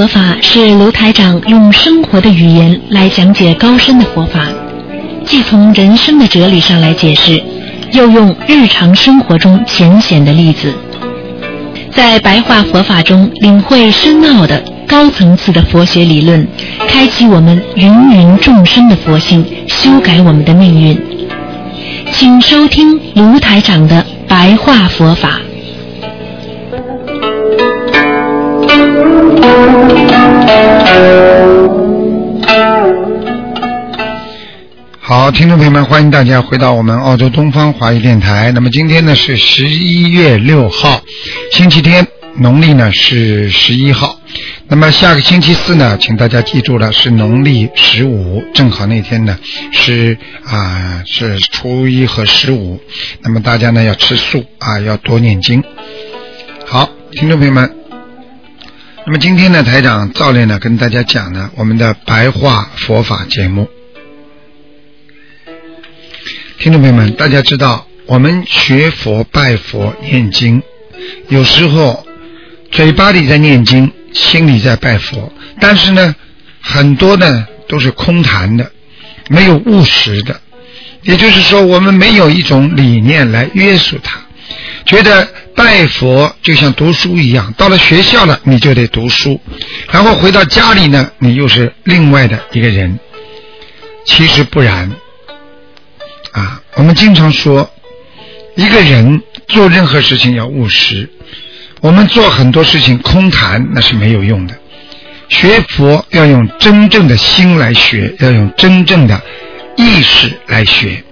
佛法是卢台长用生活的语言来讲解高深的佛法，既从人生的哲理上来解释，又用日常生活中浅显的例子，在白话佛法中领会深奥的高层次的佛学理论，开启我们芸芸众生的佛性，修改我们的命运。请收听卢台长的白话佛法。好，听众朋友们，欢迎大家回到我们澳洲东方华语电台。那么今天呢是11月6号，星期天，农历呢是11号。那么下个星期四呢，请大家记住了，是农历15，正好那天呢是是初1和15。那么大家呢要吃素啊，要多念经。好，听众朋友们，那么今天呢台长照例呢跟大家讲呢我们的白话佛法节目。听众朋友们，大家知道我们学佛拜佛念经，有时候嘴巴里在念经，心里在拜佛，但是呢很多呢都是空谈的，没有务实的，也就是说我们没有一种理念来约束它，觉得拜佛就像读书一样，到了学校了你就得读书，然后回到家里呢你又是另外的一个人。其实不然啊，我们经常说一个人做任何事情要务实，我们做很多事情空谈那是没有用的，学佛要用真正的心来学，要用真正的意识来学。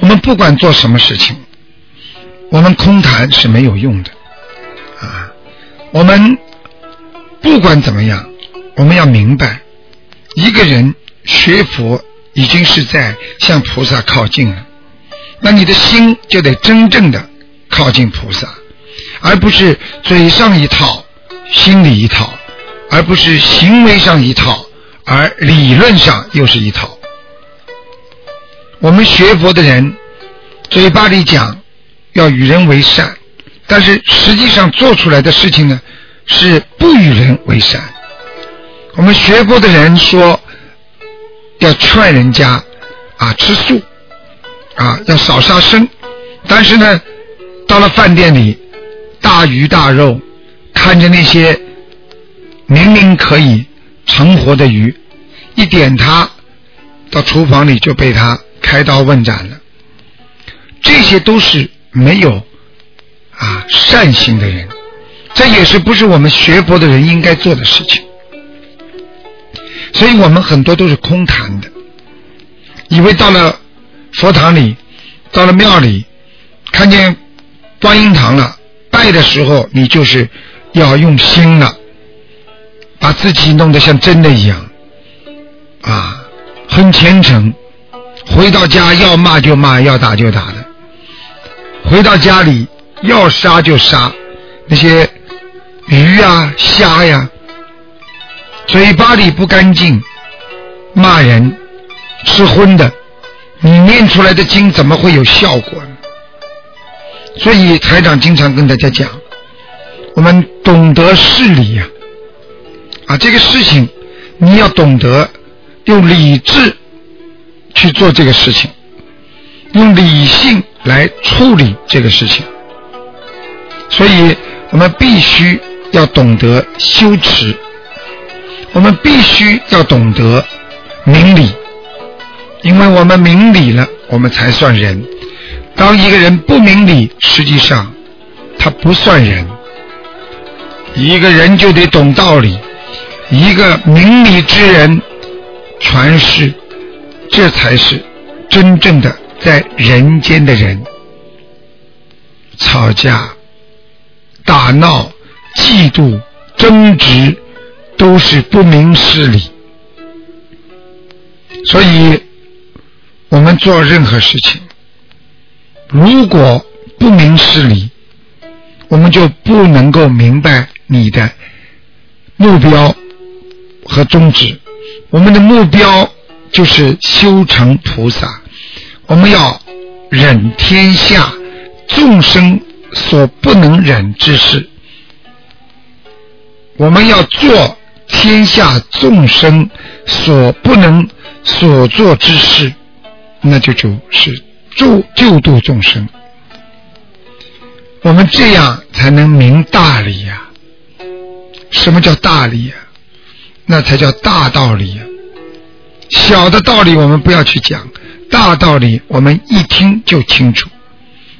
我们不管做什么事情，我们空谈是没有用的啊，我们不管怎么样，我们要明白一个人学佛已经是在向菩萨靠近了，那你的心就得真正的靠近菩萨，而不是嘴上一套心里一套，而不是行为上一套而理论上又是一套。我们学佛的人嘴巴里讲要与人为善，但是实际上做出来的事情呢是不与人为善。我们学佛的人说要劝人家啊吃素啊，要少杀生，但是呢到了饭店里大鱼大肉，看着那些明明可以成活的鱼，一点它到厨房里就被它开刀问斩了，这些都是没有善心的人，这也是不是我们学佛的人应该做的事情。所以我们很多都是空谈的，以为到了佛堂里，到了庙里，看见观音堂了，拜的时候你就是要用心了，把自己弄得像真的一样啊，很虔诚，回到家要骂就骂，要打就打的，回到家里要杀就杀那些鱼啊虾呀，嘴巴里不干净，骂人吃荤的，你念出来的经怎么会有效果呢？所以台长经常跟大家讲，我们懂得事理啊，这个事情你要懂得用理智去做这个事情，用理性来处理这个事情，所以我们必须要懂得修持，我们必须要懂得明理，因为我们明理了我们才算人，当一个人不明理实际上他不算人。一个人就得懂道理，一个明理之人传世，这才是真正的在人间的人。吵架打闹嫉妒争执都是不明事理，所以我们做任何事情如果不明事理，我们就不能够明白你的目标和宗旨。我们的目标就是修成菩萨，我们要忍天下众生所不能忍之事，我们要做天下众生所不能所做之事，那就就是救度众生。我们这样才能明大理啊。什么叫大理啊？那才叫大道理啊。小的道理我们不要去讲，大道理我们一听就清楚。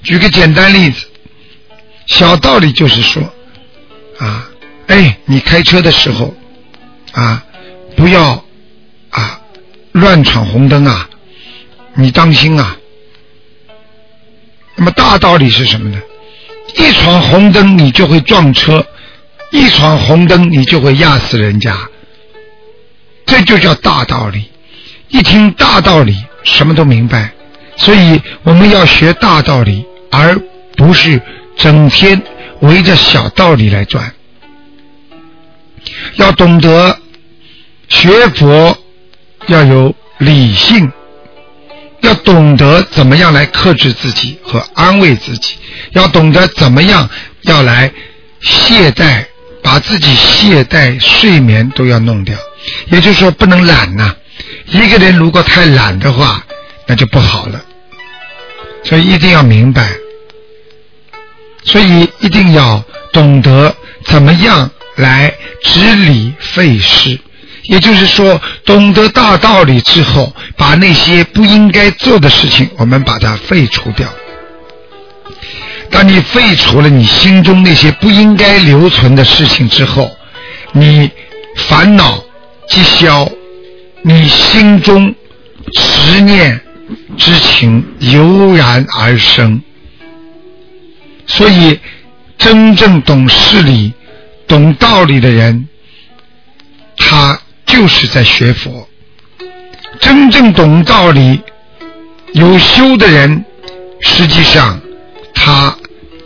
举个简单例子，小道理就是说啊，你开车的时候啊，不要啊乱闯红灯啊，你当心啊。那么大道理是什么呢？一闯红灯你就会撞车，一闯红灯你就会压死人家，这就叫大道理。一听大道理什么都明白，所以我们要学大道理，而不是整天围着小道理来转。要懂得学佛要有理性，要懂得怎么样来克制自己和安慰自己，要懂得怎么样要来懈怠，把自己懈怠睡眠都要弄掉。也就是说不能懒啊，一个人如果太懒的话那就不好了，所以一定要明白，所以一定要懂得怎么样来知理废事。也就是说懂得大道理之后，把那些不应该做的事情我们把它废除掉。当你废除了你心中那些不应该留存的事情之后，你烦恼即消，你心中执念之情油然而生。所以真正懂事理懂道理的人，他就是在学佛。真正懂道理有修的人，实际上他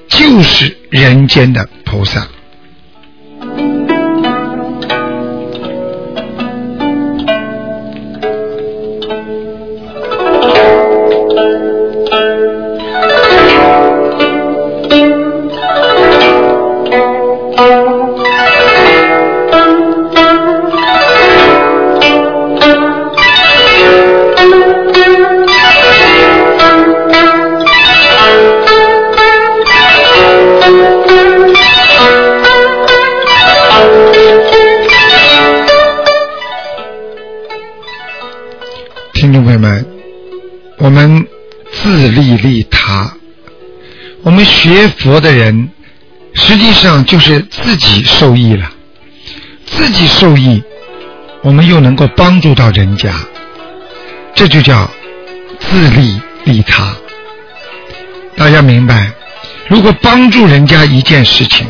就是人间的菩萨。听众朋友们，我们自利利他，我们学佛的人实际上就是自己受益了，自己受益我们又能够帮助到人家，这就叫自利利他。大家明白，如果帮助人家一件事情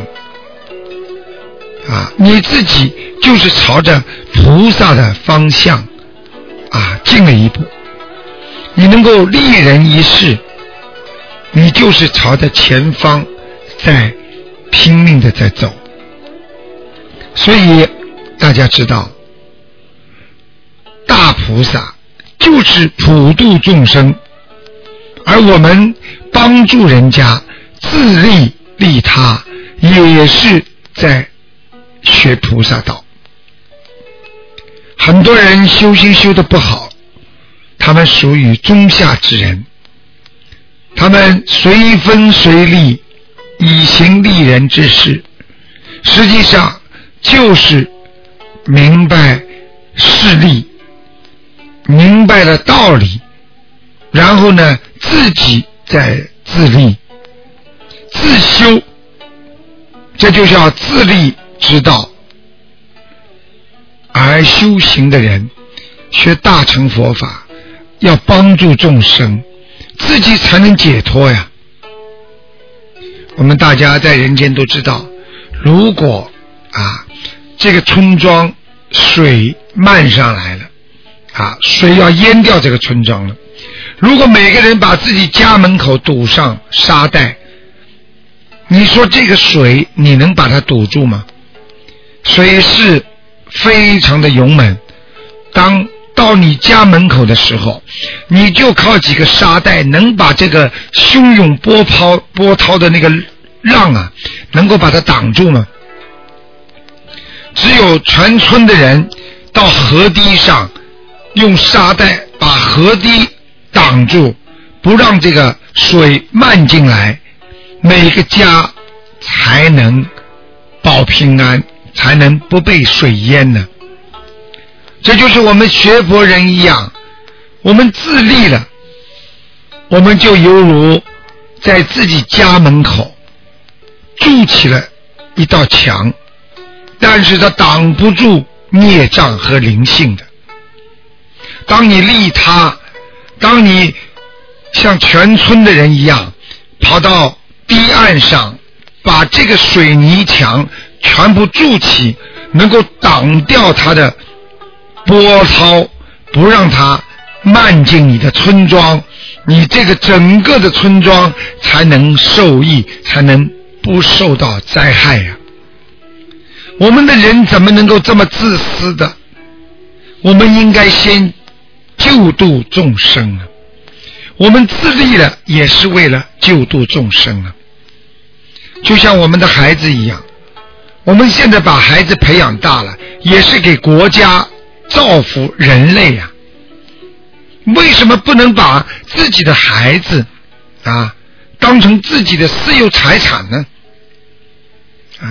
啊，你自己就是朝着菩萨的方向啊，进了一步，你能够利人一事，你就是朝着前方在拼命的在走。所以大家知道，大菩萨就是普度众生，而我们帮助人家自利利他，也是在学菩萨道。很多人修心修得不好，他们属于中下之人，他们随分随力，以行利人之事，实际上就是明白事理，明白了道理，然后呢自己在自利自修，这就叫自利之道。而修行的人学大乘佛法，要帮助众生，自己才能解脱呀。我们大家在人间都知道，如果啊这个村庄水漫上来了啊，水要淹掉这个村庄了，如果每个人把自己家门口堵上沙袋，你说这个水你能把它堵住吗？水是非常的勇猛，当到你家门口的时候，你就靠几个沙袋能把这个汹涌波涛的那个浪啊能够把它挡住吗？只有全村的人到河堤上用沙袋把河堤挡住，不让这个水漫进来，每个家才能保平安，才能不被水淹呢。这就是我们学佛人一样，我们自立了，我们就犹如在自己家门口筑起了一道墙，但是它挡不住孽障和灵性的。当你利他，当你像全村的人一样跑到堤岸上，把这个水泥墙全部筑起，能够挡掉它的波涛，不让它漫进你的村庄，你这个整个的村庄才能受益，才能不受到灾害呀。我们的人怎么能够这么自私的？我们应该先救度众生啊！我们自立了，也是为了救度众生啊！就像我们的孩子一样，我们现在把孩子培养大了，也是给国家造福人类啊！为什么不能把自己的孩子当成自己的私有财产呢？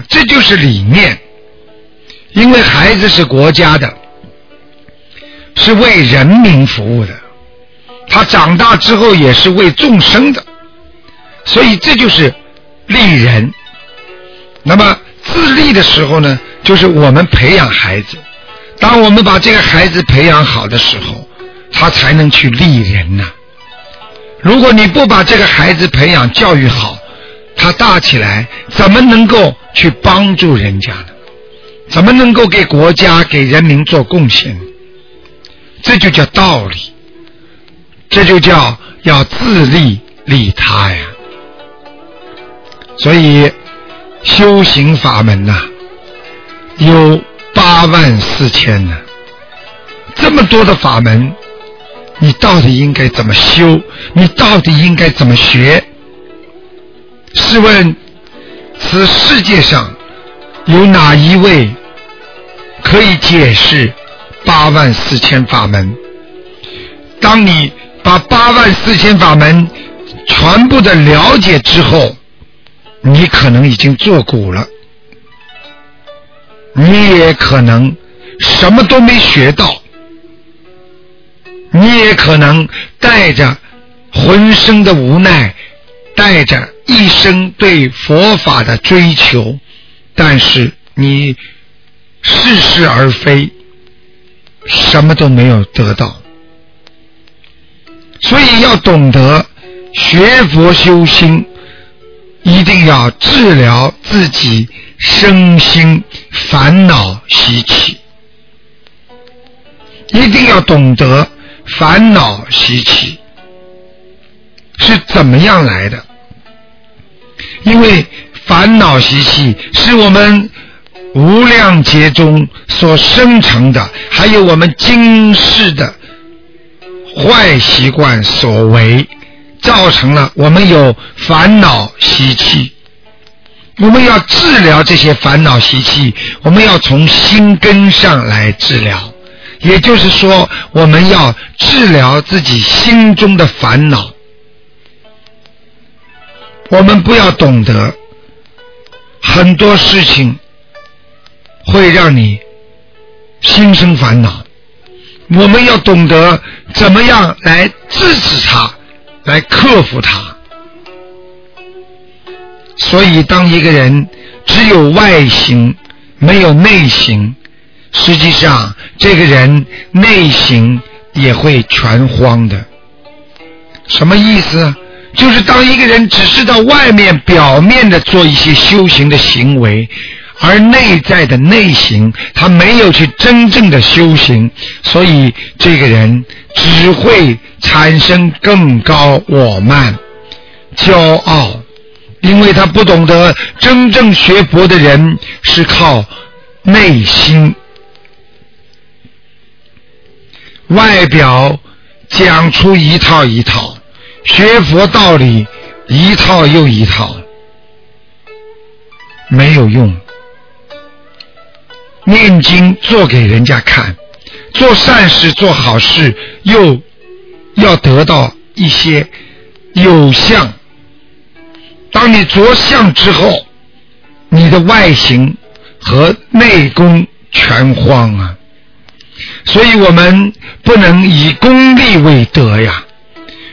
这就是理念。因为孩子是国家的，是为人民服务的，他长大之后也是为众生的，所以这就是利人。那么自利的时候呢，就是我们培养孩子，当我们把这个孩子培养好的时候，他才能去利人呐。如果你不把这个孩子培养教育好，他大起来怎么能够去帮助人家呢？怎么能够给国家给人民做贡献？这就叫道理，这就叫要自利利他呀。所以修行法门呐，有84000呢，这么多的法门，你到底应该怎么修？你到底应该怎么学？试问此世界上有哪一位可以解释84000法门？当你把84000法门全部的了解之后，你可能已经作古了，你也可能什么都没学到，你也可能带着浑身的无奈，带着一生对佛法的追求，但是你似是而非，什么都没有得到。所以要懂得学佛修心，一定要治疗自己身心烦恼习气，一定要懂得烦恼习气是怎么样来的。因为烦恼习气是我们无量劫中所生成的，还有我们今世的坏习惯所为，造成了我们有烦恼习气。我们要治疗这些烦恼习气，我们要从心根上来治疗，也就是说我们要治疗自己心中的烦恼。我们不要懂得很多事情会让你心生烦恼，我们要懂得怎么样来制止它，来克服它。所以当一个人只有外形没有内形，实际上这个人内心也会全慌的。什么意思啊？就是当一个人只是到外面表面的做一些修行的行为，而内在的内心他没有去真正的修行，所以这个人只会产生更高我慢骄傲。因为他不懂得真正学佛的人是靠内心，外表讲出一套一套，学佛道理一套又一套，没有用。念经做给人家看，做善事做好事又要得到一些有相。当你着相之后，你的外形和内功全荒啊。所以我们不能以功利为德呀，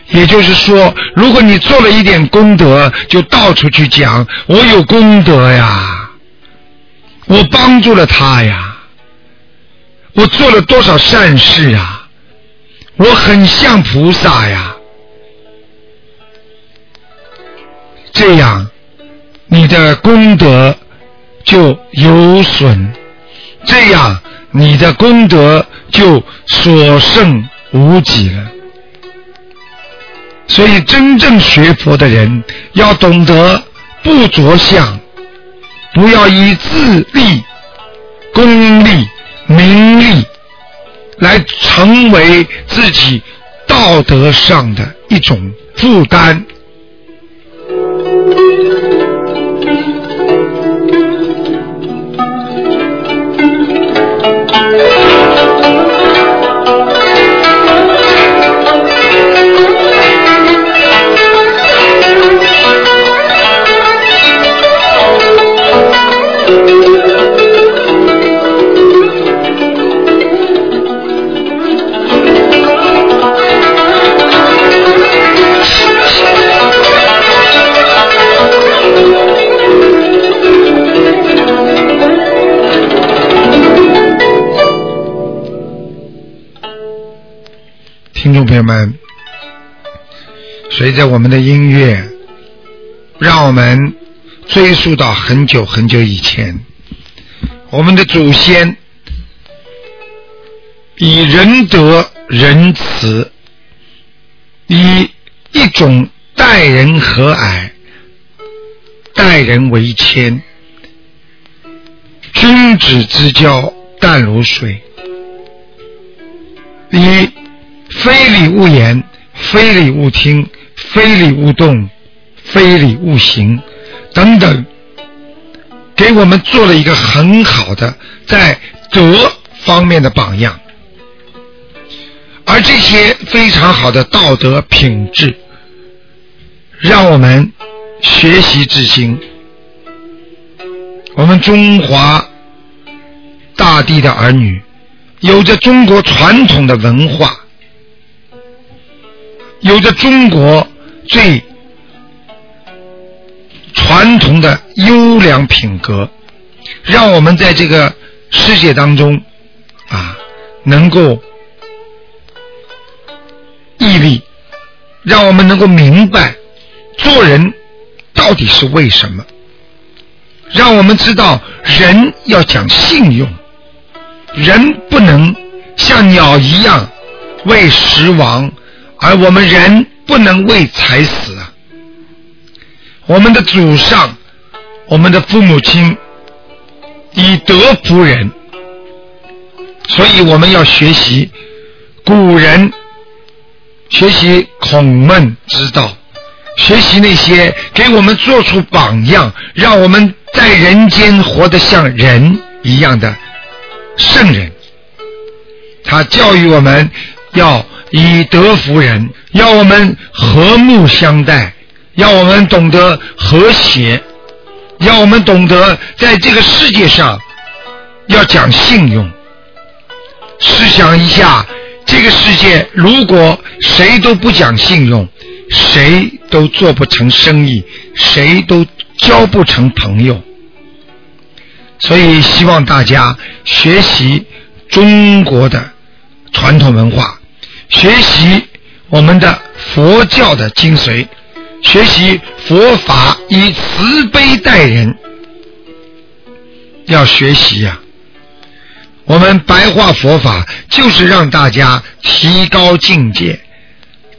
也就是说，如果你做了一点功德，就到处去讲我有功德呀，我帮助了他呀，我做了多少善事啊，我很像菩萨呀，这样你的功德就有损，这样你的功德就所剩无几了。所以真正学佛的人要懂得不着相，不要以自利、功利、名利来成为自己道德上的一种负担。听众朋友们，随着我们的音乐，让我们追溯到很久很久以前，我们的祖先以仁德仁慈，以一种待人和蔼、待人为谦、君子之交淡如水，以非礼勿言，非礼勿听，非礼勿动，非礼勿行等等，给我们做了一个很好的在德方面的榜样。而这些非常好的道德品质，让我们学习至今。我们中华大地的儿女，有着中国传统的文化，有着中国最传统的优良品格，让我们在这个世界当中能够屹立，让我们能够明白做人到底是为什么，让我们知道人要讲信用，人不能像鸟一样为食亡，而我们人不能为财死啊！我们的祖上，我们的父母亲以德服人，所以我们要学习古人，学习孔孟之道，学习那些给我们做出榜样，让我们在人间活得像人一样的圣人。他教育我们要以德服人，要我们和睦相待，要我们懂得和谐，要我们懂得在这个世界上要讲信用。试想一下，这个世界如果谁都不讲信用，谁都做不成生意，谁都交不成朋友。所以希望大家学习中国的传统文化，学习我们的佛教的精髓，学习佛法，以慈悲待人。要学习呀，我们白话佛法就是让大家提高境界。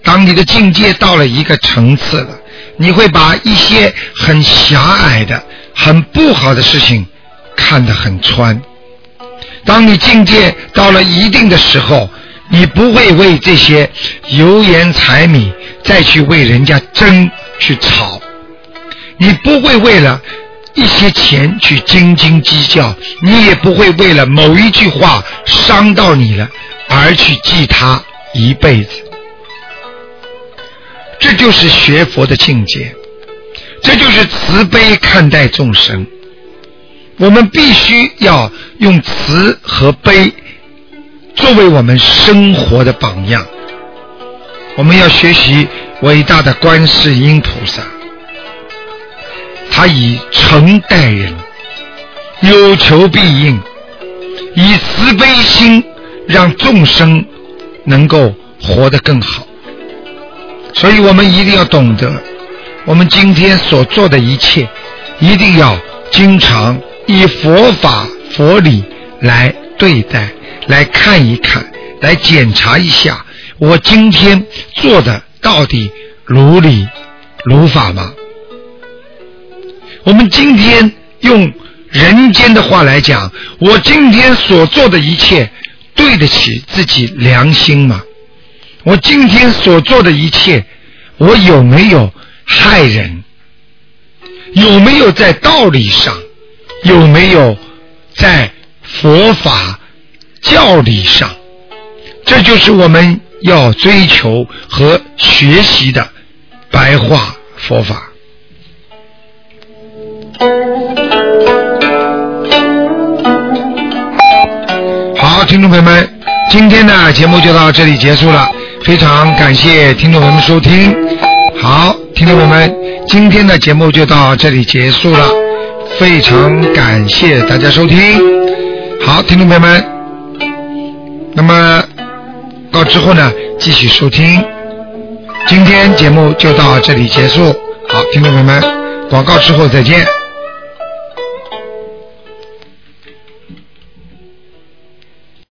当你的境界到了一个层次了，你会把一些很狭隘的、很不好的事情看得很穿。当你境界到了一定的时候，你不会为这些油盐柴米再去为人家争去吵，你不会为了一些钱去斤斤计较，你也不会为了某一句话伤到你了而去记它一辈子。这就是学佛的境界，这就是慈悲看待众生。我们必须要用慈和悲作为我们生活的榜样。我们要学习伟大的观世音菩萨，他以诚待人，有求必应，以慈悲心让众生能够活得更好。所以我们一定要懂得，我们今天所做的一切一定要经常以佛法佛理来对待，来看一看，来检查一下，我今天做的到底如理如法吗？我们今天用人间的话来讲，我今天所做的一切对得起自己良心吗？我今天所做的一切，我有没有害人？有没有在道理上？有没有在佛法教理上？这就是我们要追求和学习的白话佛法。好，听众朋友们，今天的节目就到这里结束了，非常感谢听众朋友们收听。好，听众朋友们，今天的节目就到这里结束了，非常感谢大家收听。好，听众朋友们，那么到之后呢，继续收听。今天节目就到这里结束。好，听众朋友们，广告之后再见。